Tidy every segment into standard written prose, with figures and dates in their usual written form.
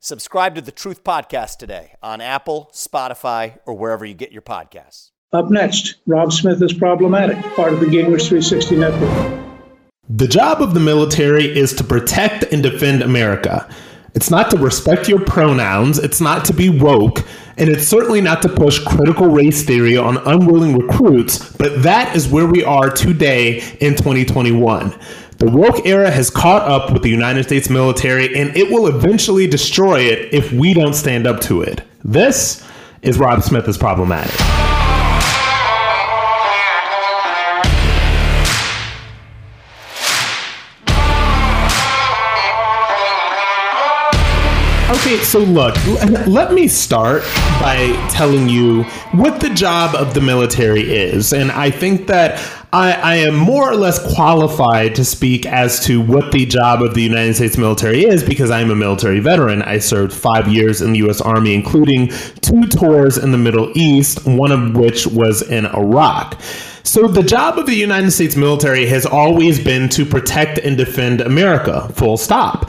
Subscribe to the Truth Podcast today on Apple, Spotify, or wherever you get your podcasts. Up next, Rob Smith is problematic, part of the Gingrich 360 Network. The job of the military is to protect and defend America. It's not to respect your pronouns, it's not to be woke, and it's certainly not to push critical race theory on unwilling recruits, but that is where we are today in 2021. The woke era has caught up with the United States military, and it will eventually destroy it if we don't stand up to it. This is Rob Smith is Problematic. Okay, so look, let me start by telling you what the job of the military is. And I think that I am more or less qualified to speak as to what the job of the United States military is because I'm a military veteran. I served 5 years in the U.S. Army, including 2 tours in the Middle East, one of which was in Iraq. So the job of the United States military has always been to protect and defend America, full stop.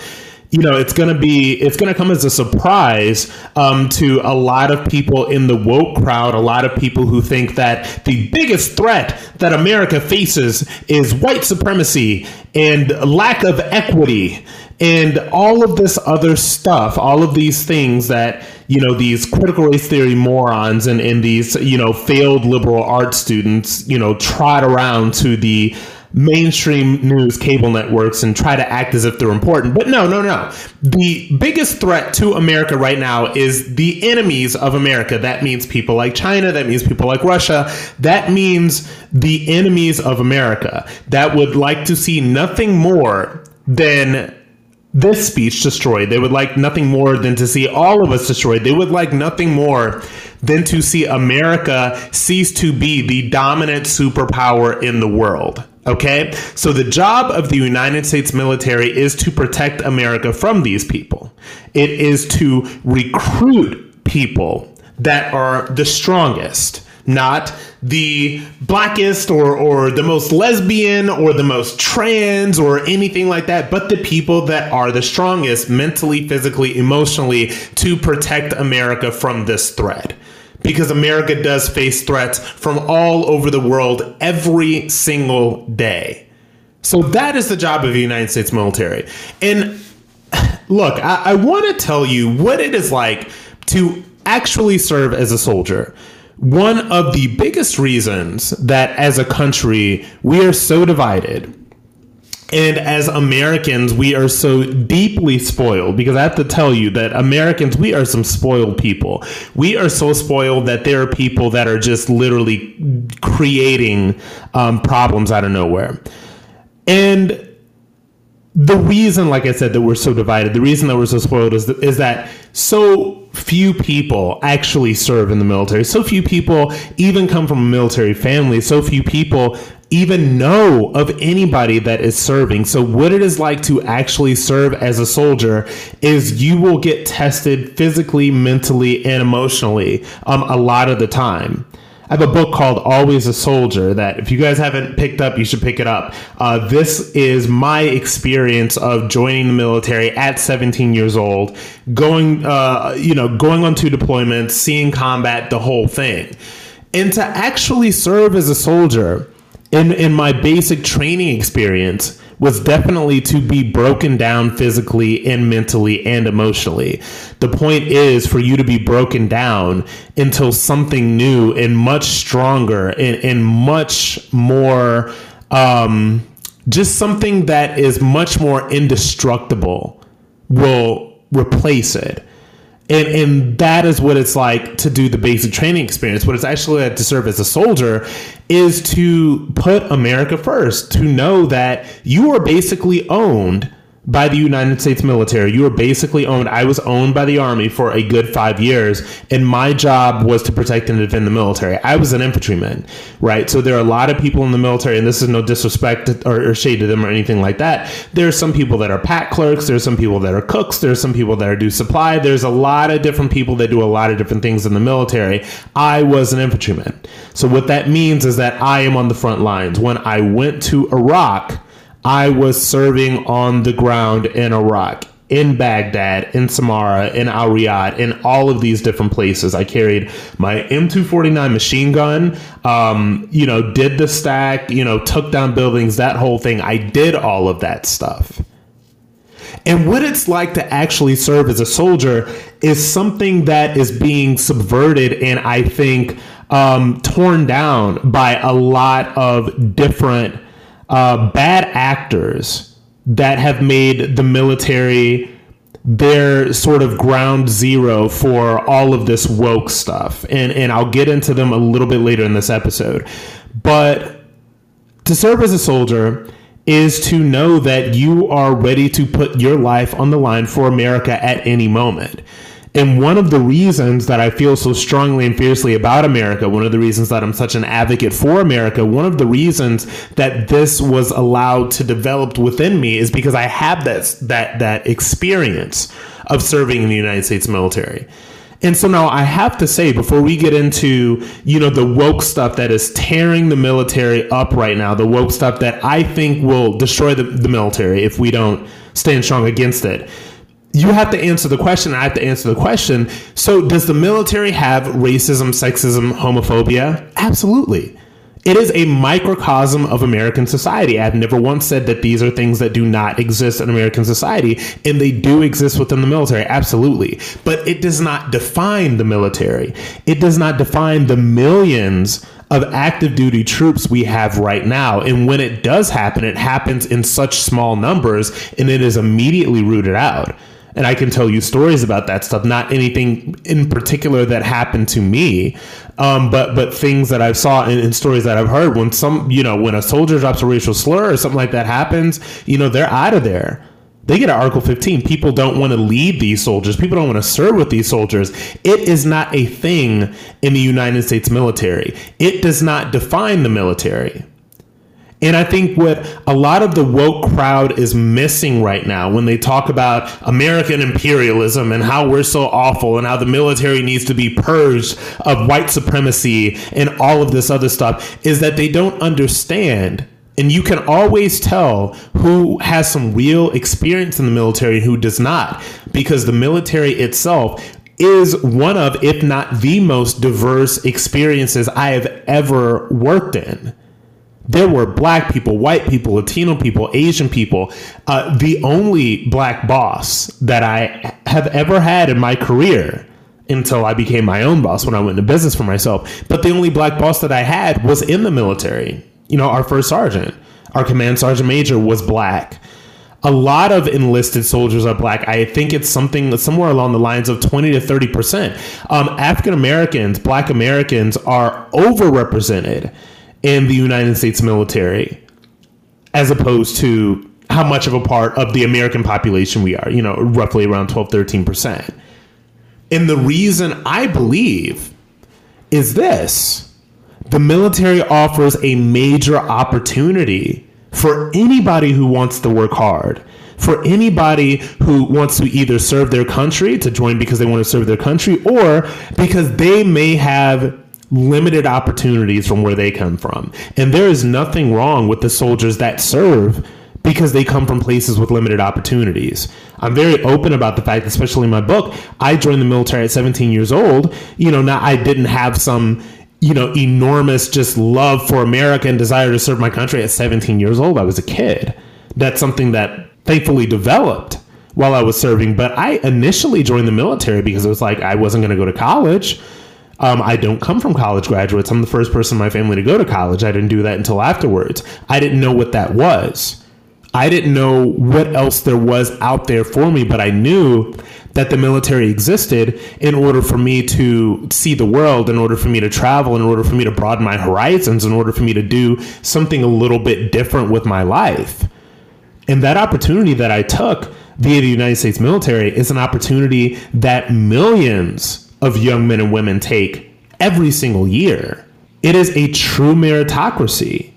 You know, it's going to come as a surprise to a lot of people in the woke crowd, a lot of people who think that the biggest threat that America faces is white supremacy and lack of equity and all of this other stuff, all of these things that, you know, these critical race theory morons and these, you know, failed liberal arts students, you know, trot around to the mainstream news cable networks and try to act as if they're important. But no. The biggest threat to America right now is the enemies of America. That means people like China. That means people like Russia. That means the enemies of America that would like to see nothing more than this speech destroyed. They would like nothing more than to see all of us destroyed. They would like nothing more than to see America cease to be the dominant superpower in the world. Okay, so the job of the United States military is to protect America from these people. It is to recruit people that are the strongest, not the blackest or the most lesbian or the most trans or anything like that, but the people that are the strongest mentally, physically, emotionally to protect America from this threat. Because America does face threats from all over the world every single day. So that is the job of the United States military. And look, I want to tell you what it is like to actually serve as a soldier. One of the biggest reasons that as a country we are so divided And as Americans, we are so deeply spoiled, because I have to tell you that Americans, we are some spoiled people. We are so spoiled that there are people that are just literally creating problems out of nowhere. And the reason, like I said, that we're so divided, the reason that we're so spoiled is that so few people actually serve in the military. So few people even come from a military family. So few people even know of anybody that is serving. So what it is like to actually serve as a soldier is you will get tested physically, mentally, and emotionally a lot of the time. I have a book called Always a Soldier that if you guys haven't picked up, you should pick it up. This is my experience of joining the military at 17 years old, going on two deployments, seeing combat, the whole thing. And to actually serve as a soldier, in my basic training experience, was definitely to be broken down physically and mentally and emotionally. The point is for you to be broken down until something new and much stronger and much more, just something that is much more indestructible will replace it. And that is what it's like to do the basic training experience. What it's actually like to serve as a soldier is to put America first, to know that you are basically owned by the United States military. You are basically owned. I was owned by the Army for a good 5 years, and my job was to protect and defend the military. I was an infantryman, right? So there are a lot of people in the military, and this is no disrespect or shade to them or anything like that. There are some people that are pack clerks. There are some people that are cooks. There are some people that do supply. There's a lot of different people that do a lot of different things in the military. I was an infantryman. So what that means is that I am on the front lines. When I went to Iraq, I was serving on the ground in Iraq, in Baghdad, in Samarra, in Al Riyadh, in all of these different places. I carried my M249 machine gun, did the stack, took down buildings, that whole thing. I did all of that stuff. And what it's like to actually serve as a soldier is something that is being subverted and I think torn down by a lot of different bad actors that have made the military their sort of ground zero for all of this woke stuff. And I'll get into them a little bit later in this episode. But to serve as a soldier is to know that you are ready to put your life on the line for America at any moment. And one of the reasons that I feel so strongly and fiercely about America, one of the reasons that I'm such an advocate for America, one of the reasons that this was allowed to develop within me is because I have that experience of serving in the United States military. And so now I have to say, before we get into, the woke stuff that is tearing the military up right now, the woke stuff that I think will destroy the military if we don't stand strong against it, you have to answer the question. I have to answer the question. So does the military have racism, sexism, homophobia? Absolutely. It is a microcosm of American society. I've never once said that these are things that do not exist in American society, and they do exist within the military. Absolutely. But it does not define the military. It does not define the millions of active duty troops we have right now. And when it does happen, it happens in such small numbers, and it is immediately rooted out. And I can tell you stories about that stuff, not anything in particular that happened to me, but things that I've saw and stories that I've heard. When when a soldier drops a racial slur or something like that happens, they're out of there. They get an Article 15. People don't want to lead these soldiers. People don't want to serve with these soldiers. It is not a thing in the United States military. It does not define the military. And I think what a lot of the woke crowd is missing right now when they talk about American imperialism and how we're so awful and how the military needs to be purged of white supremacy and all of this other stuff is that they don't understand. And you can always tell who has some real experience in the military and who does not, because the military itself is one of, if not the most diverse experiences I have ever worked in. There were black people, white people, Latino people, Asian people. The only black boss that I have ever had in my career, until I became my own boss when I went into business for myself, but the only black boss that I had was in the military. Our first sergeant. Our command sergeant major was black. A lot of enlisted soldiers are black. I think it's something somewhere along the lines of 20 to 30%. African-Americans, black Americans are overrepresented in the United States military as opposed to how much of a part of the American population we are, you know, roughly around 12, 13%. And the reason I believe is this: the military offers a major opportunity for anybody who wants to work hard, for anybody who wants to either serve their country, to join because they want to serve their country, or because they may have limited opportunities from where they come from. And there is nothing wrong with the soldiers that serve because they come from places with limited opportunities. I'm very open about the fact, especially in my book, I joined the military at 17 years old. You know, now I didn't have some, you know, enormous just love for America and desire to serve my country at 17 years old. I was a kid. That's something that thankfully developed while I was serving. But I initially joined the military because it was like, I wasn't going to go to college. I don't come from college graduates. I'm the first person in my family to go to college. I didn't do that until afterwards. I didn't know what that was. I didn't know what else there was out there for me, but I knew that the military existed in order for me to see the world, in order for me to travel, in order for me to broaden my horizons, in order for me to do something a little bit different with my life. And that opportunity that I took via the United States military is an opportunity that millions of young men and women take every single year. It is a true meritocracy.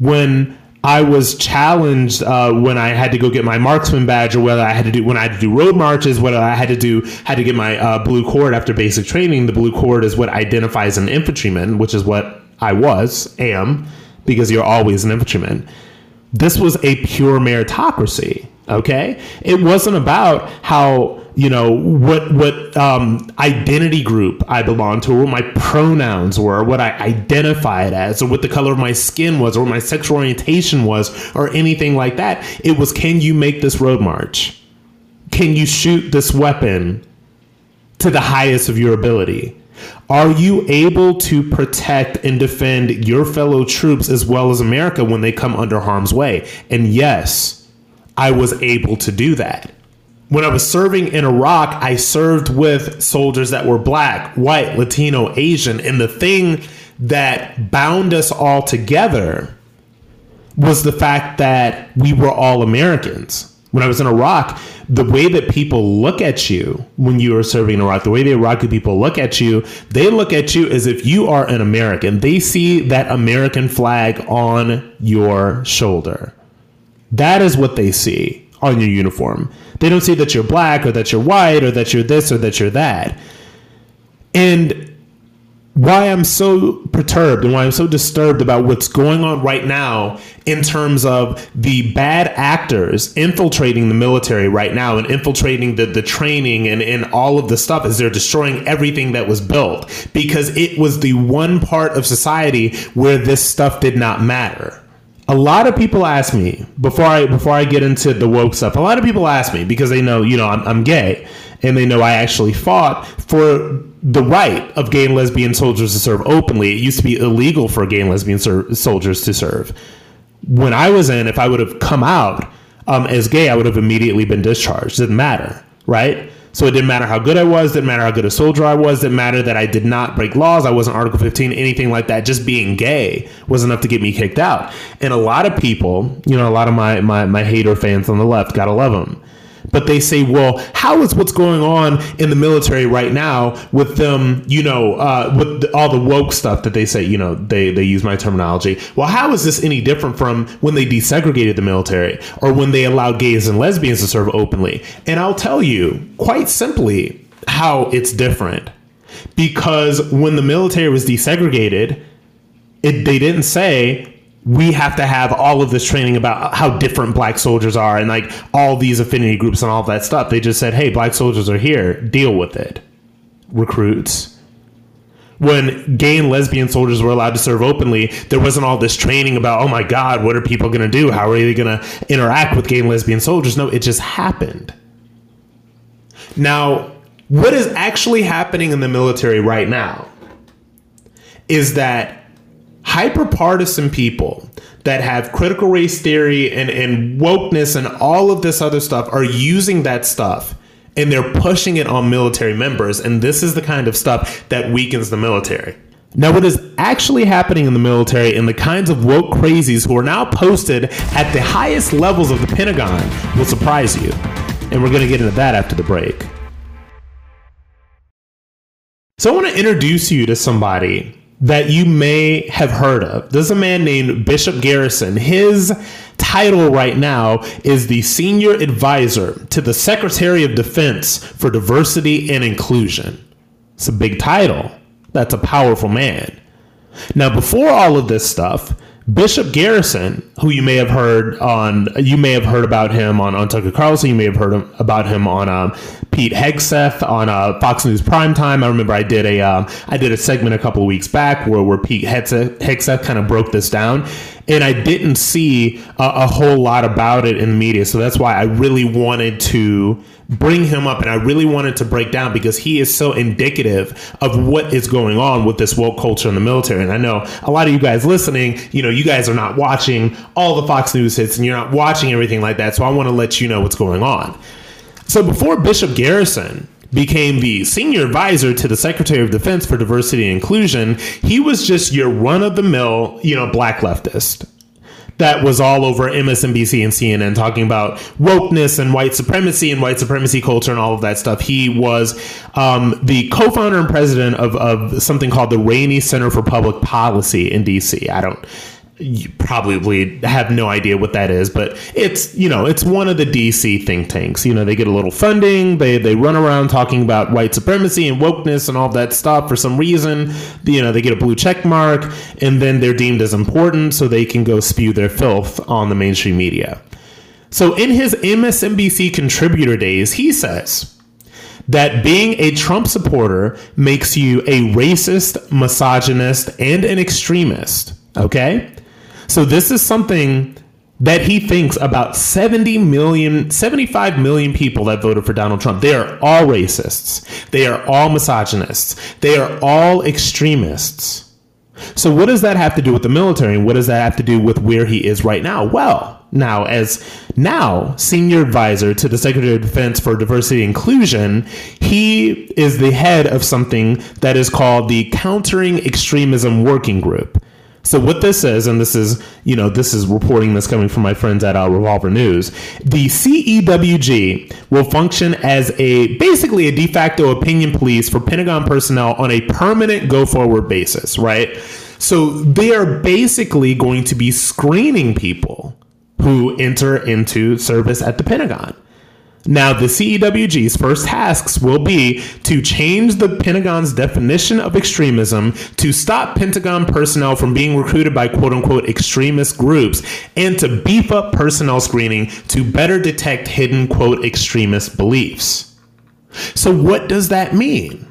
When I was challenged when I had to go get my marksman badge, or whether I had to do, when I had to do road marches, whether I had to do, had to get my blue cord after basic training. The blue cord is what identifies an infantryman, which is what I was, am, because you're always an infantryman. This was a pure meritocracy. Okay, it wasn't about how, you know, what identity group I belonged to, or what my pronouns were, what I identified as, or what the color of my skin was, or what my sexual orientation was, or anything like that. It was, can you make this road march? Can you shoot this weapon to the highest of your ability? Are you able to protect and defend your fellow troops as well as America when they come under harm's way? And yes, I was able to do that. When I was serving in Iraq, I served with soldiers that were black, white, Latino, Asian. And the thing that bound us all together was the fact that we were all Americans. When I was in Iraq, the way that people look at you when you are serving in Iraq, the way the Iraqi people look at you as if you are an American. They see that American flag on your shoulder. That is what they see on your uniform. They don't see that you're black, or that you're white, or that you're this, or that you're that. And why I'm so perturbed and why I'm so disturbed about what's going on right now in terms of the bad actors infiltrating the military right now and infiltrating the training and all of the stuff is they're destroying everything that was built, because it was the one part of society where this stuff did not matter. A lot of people ask me before I get into the woke stuff, a lot of people ask me, because they know, you know, I'm gay, and they know I actually fought for the right of gay and lesbian soldiers to serve openly. It used to be illegal for gay and lesbian soldiers to serve. When I was in, if I would have come out as gay, I would have immediately been discharged. Didn't matter, right? So it didn't matter how good I was, didn't matter how good a soldier I was, didn't matter that I did not break laws, I wasn't Article 15, anything like that. Just being gay was enough to get me kicked out. And a lot of people, you know, a lot of my hater fans on the left, gotta love them. But they say, well, how is what's going on in the military right now with them, you know, with all the woke stuff that they say, you know, they use my terminology. Well, how is this any different from when they desegregated the military, or when they allowed gays and lesbians to serve openly? And I'll tell you quite simply how it's different, because when the military was desegregated, they didn't say, we have to have all of this training about how different black soldiers are and like all these affinity groups and all that stuff. They just said, hey, black soldiers are here. Deal with it, recruits. When gay and lesbian soldiers were allowed to serve openly, there wasn't all this training about, oh my God, what are people going to do? How are they going to interact with gay and lesbian soldiers? No, it just happened. Now, what is actually happening in the military right now is that hyperpartisan people that have critical race theory and wokeness and all of this other stuff are using that stuff and they're pushing it on military members. And this is the kind of stuff that weakens the military. Now, what is actually happening in the military and the kinds of woke crazies who are now posted at the highest levels of the Pentagon will surprise you. And we're going to get into that after the break. So I want to introduce you to somebody that you may have heard of. There's a man named Bishop Garrison. His title right now is the Senior Advisor to the Secretary of Defense for Diversity and Inclusion. It's a big title. That's a powerful man. Now, before all of this stuff, Bishop Garrison, who you may have heard about him on Tucker Carlson, you may have heard about him on Pete Hegseth on Fox News Primetime. I remember I did a segment a couple of weeks back where Pete Hegseth kind of broke this down, and I didn't see a whole lot about it in the media, so that's why I really wanted to bring him up and I really wanted to break down, because he is so indicative of what is going on with this woke culture in the military. And I know a lot of you guys listening, you know, you guys are not watching all the Fox News hits and you're not watching everything like that, so I want to let you know what's going on. So before Bishop Garrison became the Senior Advisor to the Secretary of Defense for Diversity and Inclusion, he was just your run-of-the-mill, black leftist that was all over MSNBC and CNN talking about wokeness and white supremacy culture and all of that stuff. He was the co-founder and president of something called the Rainey Center for Public Policy in D.C. You probably have no idea what that is, but it's one of the DC think tanks. They get a little funding. They run around talking about white supremacy and wokeness and all that stuff for some reason. They get a blue check mark, and then they're deemed as important so they can go spew their filth on the mainstream media. So in his MSNBC contributor days, he says that being a Trump supporter makes you a racist, misogynist, and an extremist. Okay? So this is something that he thinks about 75 million people that voted for Donald Trump. They are all racists. They are all misogynists. They are all extremists. So what does that have to do with the military? And what does that have to do with where he is right now? Well, now as Senior Advisor to the Secretary of Defense for Diversity and Inclusion, he is the head of something that is called the Countering Extremism Working Group. So what this is, and this is reporting that's coming from my friends at Revolver News, the CEWG will function as basically a de facto opinion police for Pentagon personnel on a permanent go-forward basis, right? So they are basically going to be screening people who enter into service at the Pentagon. Now, the CEWG's first tasks will be to change the Pentagon's definition of extremism to stop Pentagon personnel from being recruited by quote-unquote extremist groups and to beef up personnel screening to better detect hidden quote extremist beliefs. So what does that mean?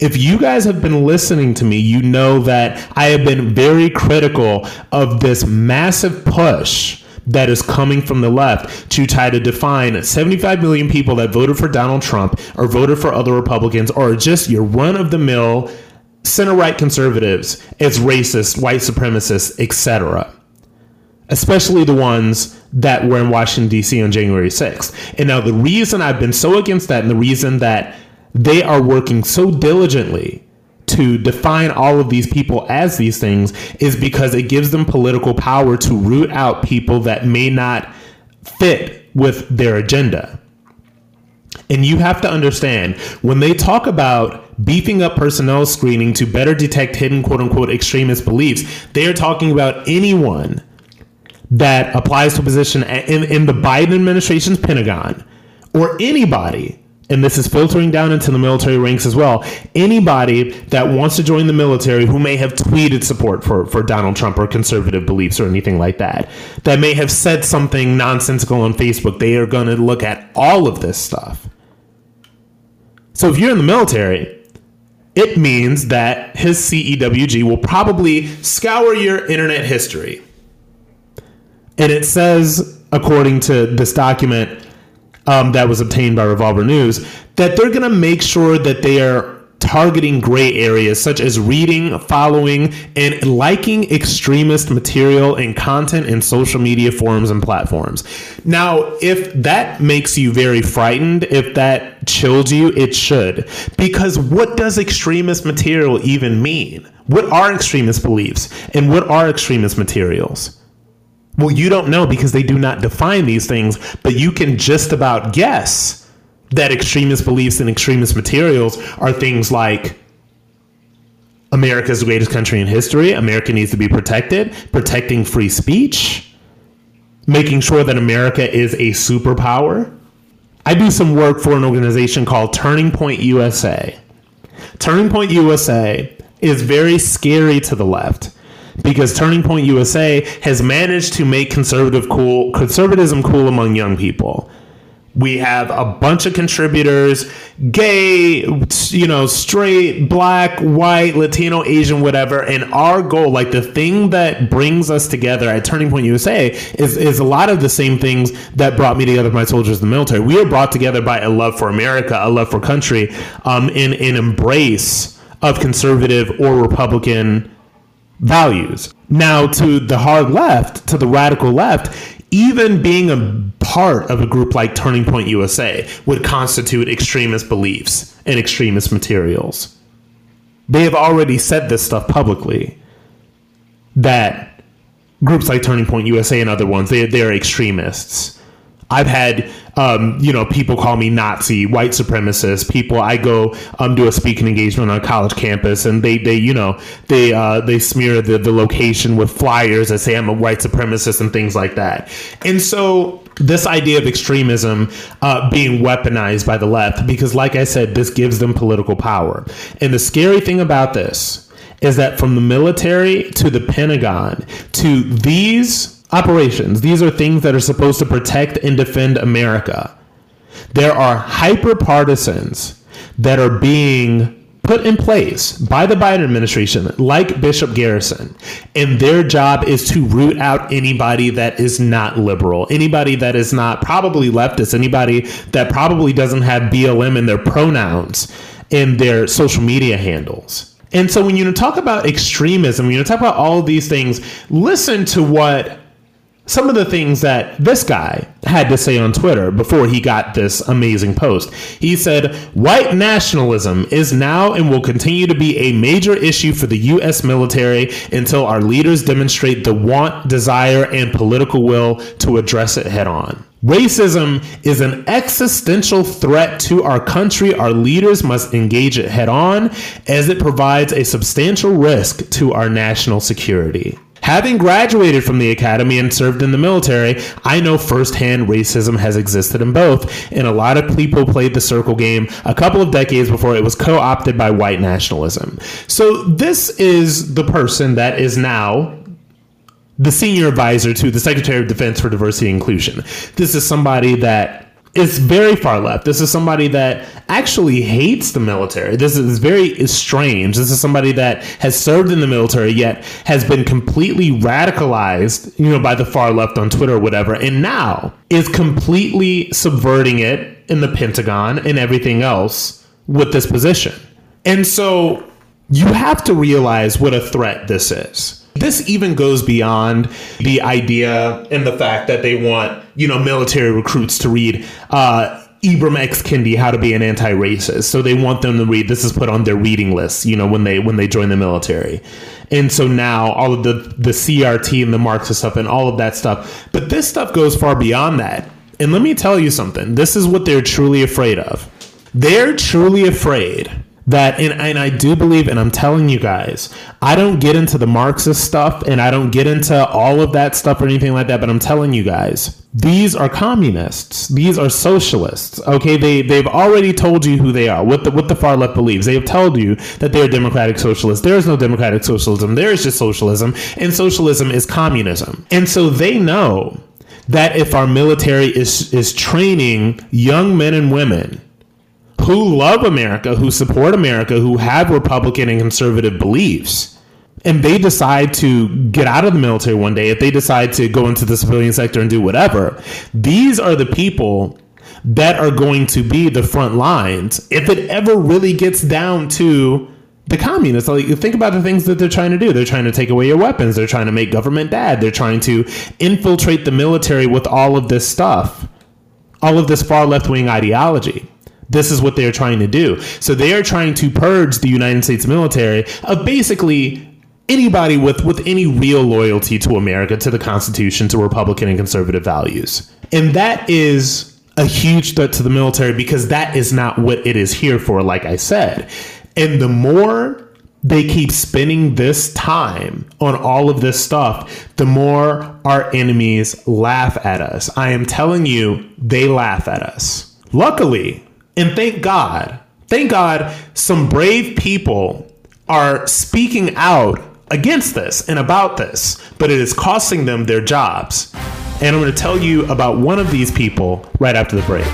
If you guys have been listening to me, you know that I have been very critical of this massive push that is coming from the left to try to define 75 million people that voted for Donald Trump or voted for other Republicans or just your run-of-the-mill center-right conservatives as racist, white supremacists, etc., especially the ones that were in Washington, D.C. on January 6th. And now the reason I've been so against that and the reason that they are working so diligently to define all of these people as these things is because it gives them political power to root out people that may not fit with their agenda. And you have to understand, when they talk about beefing up personnel screening to better detect hidden quote-unquote extremist beliefs, they are talking about anyone that applies to a position in the Biden administration's Pentagon, or anybody, and this is filtering down into the military ranks as well, anybody that wants to join the military who may have tweeted support for Donald Trump or conservative beliefs or anything like that, that may have said something nonsensical on Facebook, they are going to look at all of this stuff. So if you're in the military, it means that his CEWG will probably scour your internet history. And it says, according to this document that was obtained by Revolver News, that they're going to make sure that they are targeting gray areas such as reading, following, and liking extremist material and content in social media forums and platforms. Now, if that makes you very frightened, if that chills you, it should. Because what does extremist material even mean? What are extremist beliefs? And what are extremist materials? Well, you don't know because they do not define these things, but you can just about guess that extremist beliefs and extremist materials are things like America's the greatest country in history, America needs to be protected, protecting free speech, making sure that America is a superpower. I do some work for an organization called Turning Point USA. Turning Point USA is very scary to the left, because Turning Point USA has managed to make conservatism cool among young people. We have a bunch of contributors, gay, straight, black, white, Latino, Asian, whatever. And our goal, like the thing that brings us together at Turning Point USA is a lot of the same things that brought me together with my soldiers in the military. We are brought together by a love for America, a love for country, in an embrace of conservative or Republican values. Now, to the hard left, to the radical left, even being a part of a group like Turning Point USA would constitute extremist beliefs and extremist materials. They have already said this stuff publicly, that groups like Turning Point USA and other ones, they're extremists. I've had, people call me Nazi, white supremacist, people. I go do a speaking engagement on a college campus, and they smear the location with flyers that say I'm a white supremacist and things like that. And so this idea of extremism being weaponized by the left, because like I said, this gives them political power. And the scary thing about this is that from the military to the Pentagon to these operations, these are things that are supposed to protect and defend America. There are hyper-partisans that are being put in place by the Biden administration, like Bishop Garrison, and their job is to root out anybody that is not liberal, anybody that is not probably leftist, anybody that probably doesn't have BLM in their pronouns in their social media handles. And so when you talk about extremism, when you talk about all of these things, listen to what some of the things that this guy had to say on Twitter before he got this amazing post. He said, "White nationalism is now and will continue to be a major issue for the U.S. military until our leaders demonstrate the want, desire, and political will to address it head on. Racism is an existential threat to our country. Our leaders must engage it head on as it provides a substantial risk to our national security. Having graduated from the academy and served in the military, I know firsthand racism has existed in both, and a lot of people played the circle game a couple of decades before it was co-opted by white nationalism." So this is the person that is now the senior advisor to the Secretary of Defense for Diversity and Inclusion. This is somebody that is very far left. This is somebody that actually hates the military. This is very strange. This is somebody that has served in the military yet has been completely radicalized, by the far left on Twitter or whatever, and now is completely subverting it in the Pentagon and everything else with this position. And so you have to realize what a threat this is. This even goes beyond the idea and the fact that they want, military recruits to read Ibram X. Kendi, How to Be an Anti-Racist. So they want them to read. This is put on their reading list, when they join the military. And so now all of the CRT and the Marxist stuff and all of that stuff. But this stuff goes far beyond that. And let me tell you something. This is what they're truly afraid of. They're truly afraid that, and I do believe, and I'm telling you guys, I don't get into the Marxist stuff and I don't get into all of that stuff or anything like that, but I'm telling you guys, these are communists. These are socialists. Okay, they've already told you who they are, what the far left believes. They have told you that they're democratic socialists. There is no democratic socialism. There is just socialism, and socialism is communism. And so they know that if our military is training young men and women who love America, who support America, who have Republican and conservative beliefs, and they decide to get out of the military one day, if they decide to go into the civilian sector and do whatever, these are the people that are going to be the front lines if it ever really gets down to the communists. Like, think about the things that they're trying to do. They're trying to take away your weapons. They're trying to make government bad. They're trying to infiltrate the military with all of this stuff, all of this far left-wing ideology. This is what they're trying to do. So they are trying to purge the United States military of basically anybody with any real loyalty to America, to the Constitution, to Republican and conservative values. And that is a huge threat to the military because that is not what it is here for, like I said. And the more they keep spending this time on all of this stuff, the more our enemies laugh at us. I am telling you, they laugh at us. Luckily, and thank God some brave people are speaking out against this and about this, but it is costing them their jobs. And I'm going to tell you about one of these people right after the break.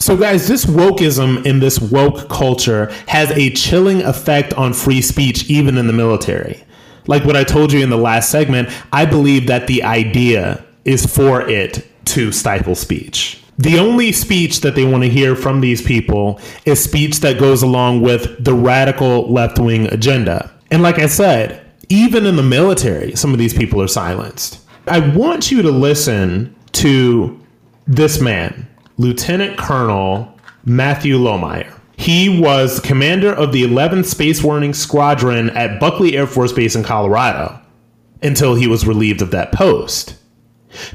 So guys, this wokeism and this woke culture has a chilling effect on free speech, even in the military. Like what I told you in the last segment, I believe that the idea is for it to stifle speech. The only speech that they want to hear from these people is speech that goes along with the radical left-wing agenda. And like I said, even in the military, some of these people are silenced. I want you to listen to this man, Lieutenant Colonel Matthew Lohmeyer. He was commander of the 11th Space Warning Squadron at Buckley Air Force Base in Colorado until he was relieved of that post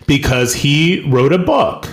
because he wrote a book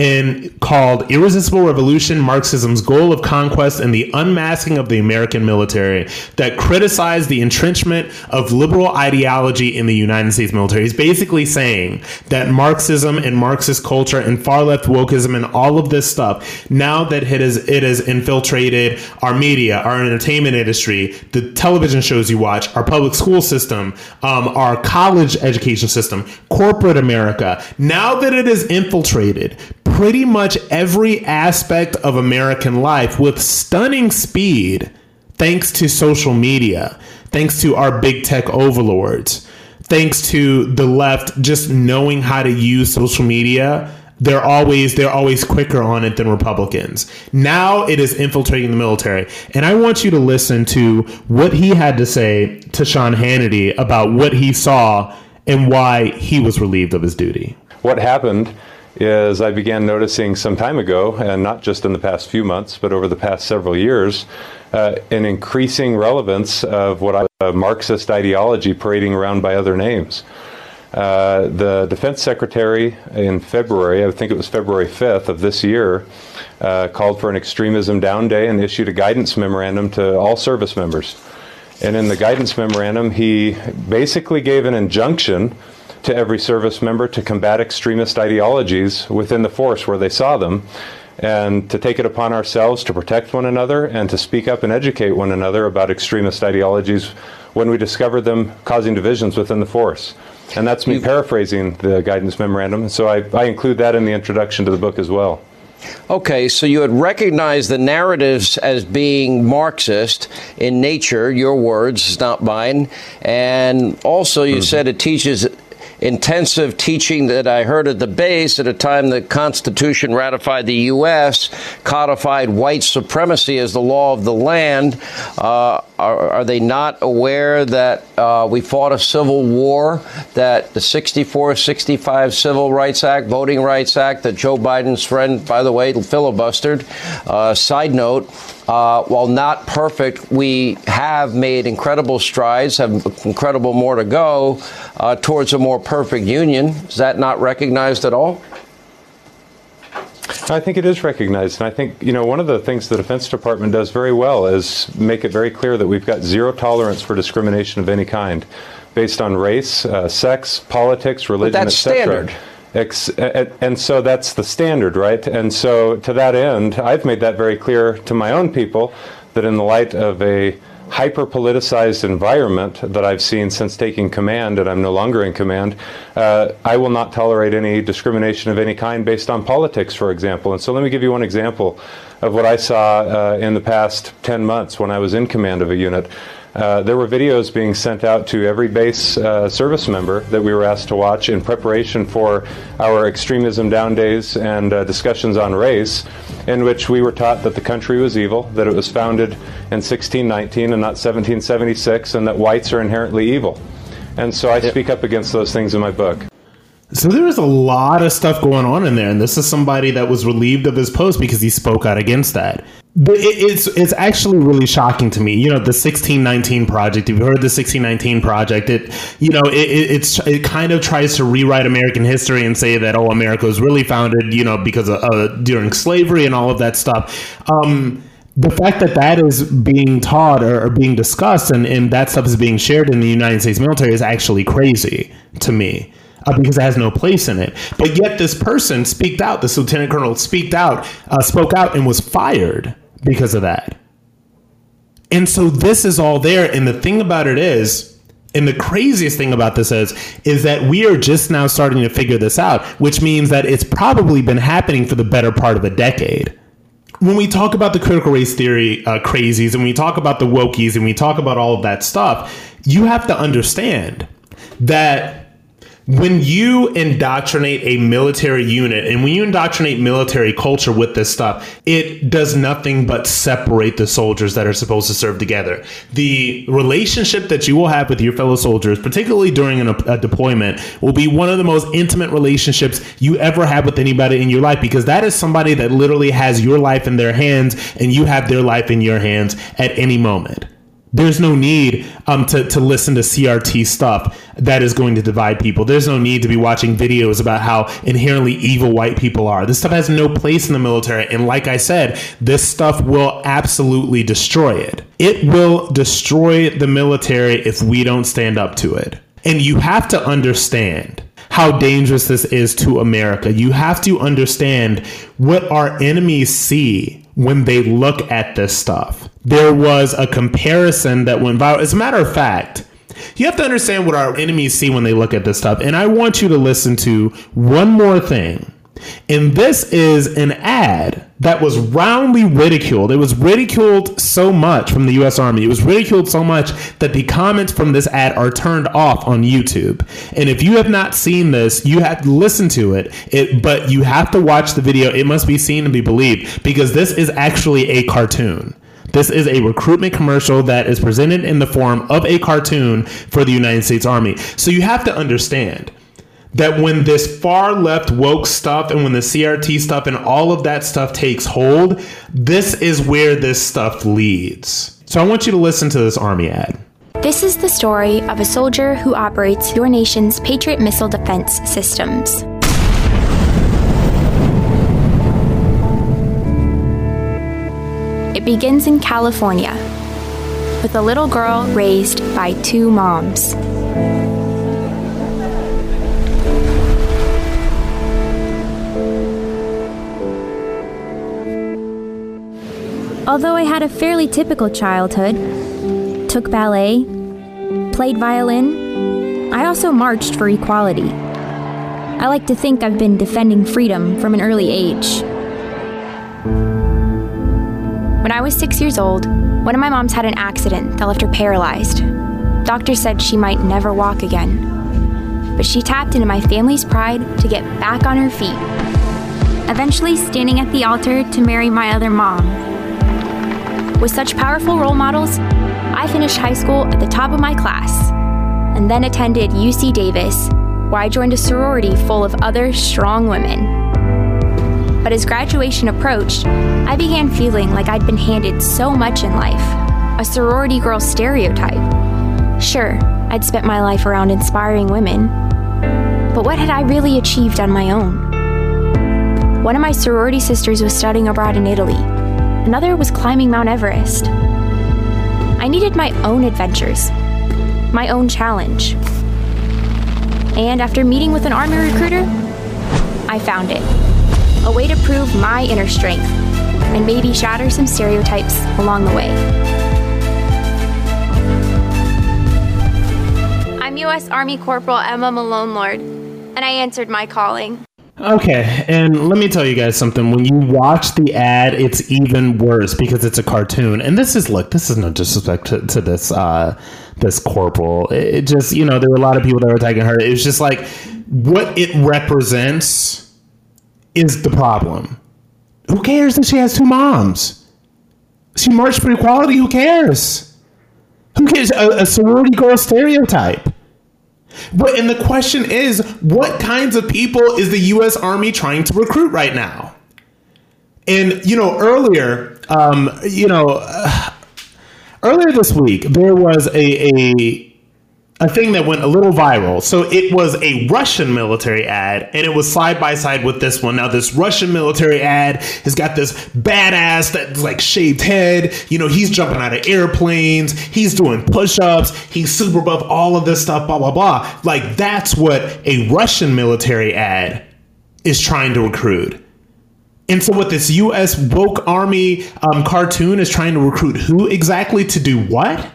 and called Irresistible Revolution, Marxism's Goal of Conquest and the Unmasking of the American Military, that criticized the entrenchment of liberal ideology in the United States military. He's basically saying that Marxism and Marxist culture and far-left wokeism and all of this stuff, now that it has infiltrated our media, our entertainment industry, the television shows you watch, our public school system, our college education system, corporate America, now that it is infiltrated pretty much every aspect of American life with stunning speed, thanks to social media, thanks to our big tech overlords, thanks to the left just knowing how to use social media. They're always quicker on it than Republicans. Now it is infiltrating the military. And I want you to listen to what he had to say to Sean Hannity about what he saw and why he was relieved of his duty. What happened is I began noticing some time ago, and not just in the past few months, but over the past several years, an increasing relevance of what I call Marxist ideology parading around by other names. The Defense Secretary in February, I think it was February 5th of this year, called for an extremism down day and issued a guidance memorandum to all service members. And in the guidance memorandum, he basically gave an injunction to every service member to combat extremist ideologies within the force where they saw them, and to take it upon ourselves to protect one another and to speak up and educate one another about extremist ideologies when we discover them causing divisions within the force. And that's me paraphrasing the guidance memorandum, so I include that in the introduction to the book as well. Okay, so you had recognized the narratives as being Marxist in nature, your words, it's not mine, and also you said it teaches intensive teaching that I heard at the base at a time the Constitution ratified the U.S., codified white supremacy as the law of the land. Are they not aware that we fought a civil war, that the 64, 65 Civil Rights Act, Voting Rights Act that Joe Biden's friend, by the way, filibustered? Side note, while not perfect, we have made incredible strides, have incredible more to go towards a more perfect union. Is that not recognized at all? I think it is recognized, and I think, you know, one of the things the Defense Department does very well is make it very clear that we've got zero tolerance for discrimination of any kind, based on race, sex, politics, religion, etc. But that's standard. And so that's the standard, right? And so to that end, I've made that very clear to my own people that in the light of a hyper-politicized environment that I've seen since taking command, and I'm no longer in command, I will not tolerate any discrimination of any kind based on politics, for example. And so let me give you one example of what I saw in the past 10 months when I was in command of a unit. There were videos being sent out to every base service member that we were asked to watch in preparation for our extremism down days and discussions on race, in which we were taught that the country was evil, that it was founded in 1619 and not 1776, and that whites are inherently evil. And so I speak up against those things in my book. So there was a lot of stuff going on in there, and this is somebody that was relieved of his post because he spoke out against that. It's actually really shocking to me. You know, the 1619 Project, you've heard the 1619 Project, it kind of tries to rewrite American history and say that, oh, America was really founded, you know, because of during slavery and all of that stuff. The fact that that is being taught or being discussed and that stuff is being shared in the United States military is actually crazy to me. Because it has no place in it. But yet this person speaked out, this lieutenant colonel spoke out and was fired because of that. And so this is all there. And the thing about it is, and the craziest thing about this is that we are just now starting to figure this out, which means that it's probably been happening for the better part of a decade. When we talk about the critical race theory crazies, and we talk about the wokies, and we talk about all of that stuff, you have to understand that when you indoctrinate a military unit and when you indoctrinate military culture with this stuff, it does nothing but separate the soldiers that are supposed to serve together. The relationship that you will have with your fellow soldiers, particularly during a deployment, will be one of the most intimate relationships you ever have with anybody in your life, because that is somebody that literally has your life in their hands and you have their life in your hands at any moment. There's no need to listen to CRT stuff that is going to divide people. There's no need to be watching videos about how inherently evil white people are. This stuff has no place in the military. And like I said, this stuff will absolutely destroy it. It will destroy the military if we don't stand up to it. And you have to understand how dangerous this is to America. You have to understand what our enemies see when they look at this stuff. There was a comparison that went viral. As a matter of fact, you have to understand what our enemies see when they look at this stuff. And I want you to listen to one more thing. And this is an ad that was roundly ridiculed. It was ridiculed so much from the U.S. Army. It was ridiculed so much that the comments from this ad are turned off on YouTube. And if you have not seen this, you have to listen to it, but you have to watch the video. It must be seen and be believed, because this is actually a cartoon. This is a recruitment commercial that is presented in the form of a cartoon for the United States Army. So you have to understand that when this far left woke stuff and when the CRT stuff and all of that stuff takes hold, this is where this stuff leads. So I want you to listen to this Army ad. This is the story of a soldier who operates your nation's Patriot missile defense systems. It begins in California with a little girl raised by two moms. Although I had a fairly typical childhood, took ballet, played violin, I also marched for equality. I like to think I've been defending freedom from an early age. When I was 6 years old, one of my moms had an accident that left her paralyzed. Doctors said she might never walk again. But she tapped into my family's pride to get back on her feet, eventually standing at the altar to marry my other mom. With such powerful role models, I finished high school at the top of my class and then attended UC Davis, where I joined a sorority full of other strong women. But as graduation approached, I began feeling like I'd been handed so much in life, a sorority girl stereotype. Sure, I'd spent my life around inspiring women, but what had I really achieved on my own? One of my sorority sisters was studying abroad in Italy. Another was climbing Mount Everest. I needed my own adventures, my own challenge. And after meeting with an Army recruiter, I found it. A way to prove my inner strength and maybe shatter some stereotypes along the way. I'm U.S. Army Corporal Emma Malone Lord, and I answered my calling. Okay, and let me tell you guys something. When you watch the ad, it's even worse because it's a cartoon. And this is, look, this is no disrespect to this this corporal. It just, you know, there were a lot of people that were attacking her. It's just like what it represents is the problem. Who cares that she has two moms? She marched for equality. Who cares? Who cares? A sorority girl stereotype. But, and the question is, what kinds of people is the U.S. Army trying to recruit right now? And, you know, earlier this week, there was a thing that went a little viral. So it was a Russian military ad, and it was side by side with this one. Now, this Russian military ad has got this badass that's like shaved head. You know, he's jumping out of airplanes. He's doing push-ups. He's super buff, all of this stuff, blah, blah, blah. Like, that's what a Russian military ad is trying to recruit. And so what this U.S. woke army cartoon is trying to recruit who exactly to do what?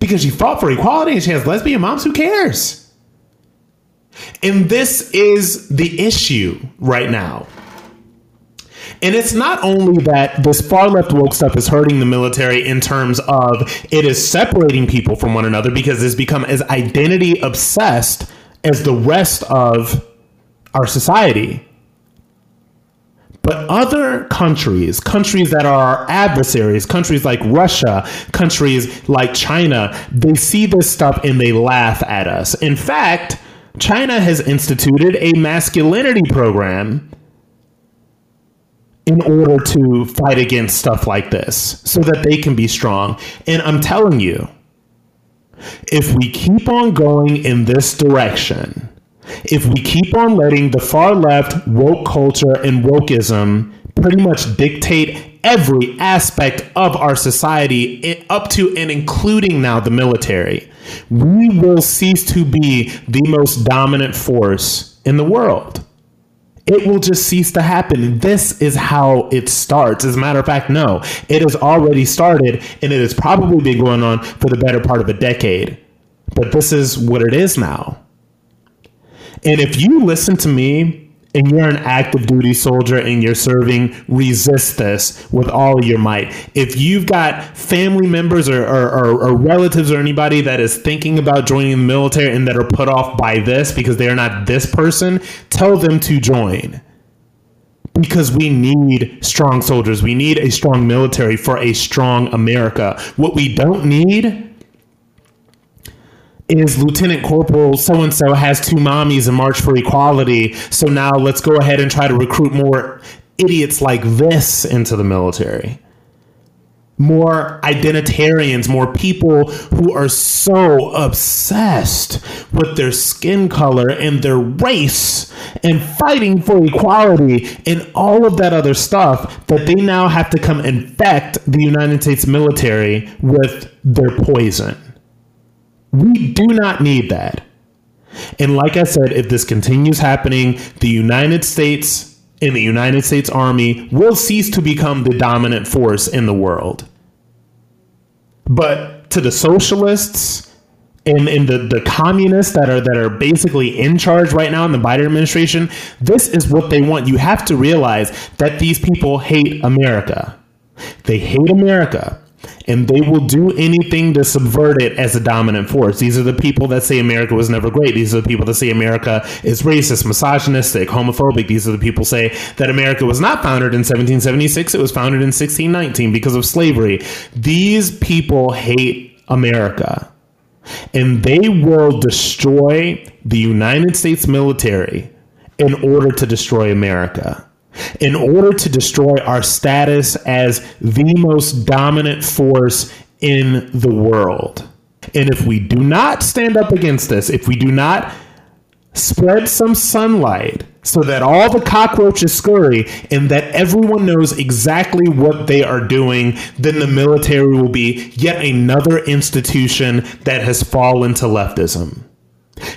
Because she fought for equality and she has lesbian moms, who cares? And this is the issue right now. And it's not only that this far left woke stuff is hurting the military in terms of it is separating people from one another because it's become as identity obsessed as the rest of our society. But other countries, countries that are our adversaries, countries like Russia, countries like China, they see this stuff and they laugh at us. In fact, China has instituted a masculinity program in order to fight against stuff like this so that they can be strong. And I'm telling you, if we keep on going in this direction, if we keep on letting the far left woke culture and wokeism pretty much dictate every aspect of our society up to and including now the military, we will cease to be the most dominant force in the world. It will just cease to happen. This is how it starts. As a matter of fact, no, it has already started and it has probably been going on for the better part of a decade. But this is what it is now. And if you listen to me and you're an active duty soldier and you're serving, resist this with all your might. If you've got family members or relatives or anybody that is thinking about joining the military and that are put off by this because they are not this person, tell them to join. Because we need strong soldiers. We need a strong military for a strong America. What we don't need is Lieutenant Corporal so-and-so has two mommies and march for equality, so now let's go ahead and try to recruit more idiots like this into the military. More identitarians, more people who are so obsessed with their skin color and their race and fighting for equality and all of that other stuff that they now have to come infect the United States military with their poison. We do not need that. And like I said, if this continues happening, the United States and the United States Army will cease to become the dominant force in the world. But to the socialists and the communists that are basically in charge right now in the Biden administration, this is what they want. You have to realize that these people hate America. They hate America. And they will do anything to subvert it as a dominant force. These are the people that say America was never great. These are the people that say America is racist, misogynistic, homophobic. These are the people say that America was not founded in 1776. It was founded in 1619 because of slavery. These people hate America. And they will destroy the United States military in order to destroy America. In order to destroy our status as the most dominant force in the world. And if we do not stand up against this, if we do not spread some sunlight so that all the cockroaches scurry and that everyone knows exactly what they are doing, then the military will be yet another institution that has fallen to leftism.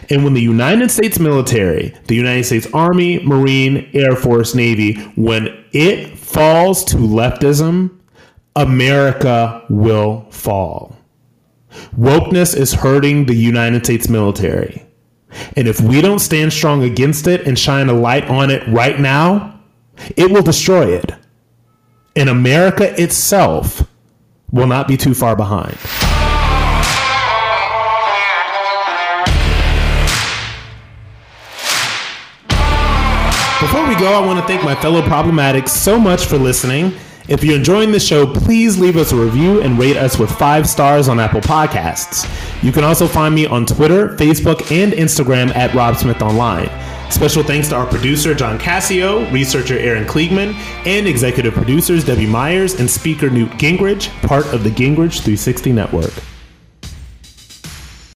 And when the United States military, the United States Army, Marine, Air Force, Navy, when it falls to leftism, America will fall. Wokeness is hurting the United States military. And if we don't stand strong against it and shine a light on it right now, it will destroy it. And America itself will not be too far behind. Before we go, I want to thank my fellow problematics so much for listening. If you're enjoying the show, please leave us a review and rate us with 5 stars on Apple Podcasts. You can also find me on Twitter, Facebook, and Instagram at Rob Smith Online. Special thanks to our producer, John Cassio, researcher Aaron Kliegman, and executive producers Debbie Myers and speaker Newt Gingrich, part of the Gingrich 360 Network.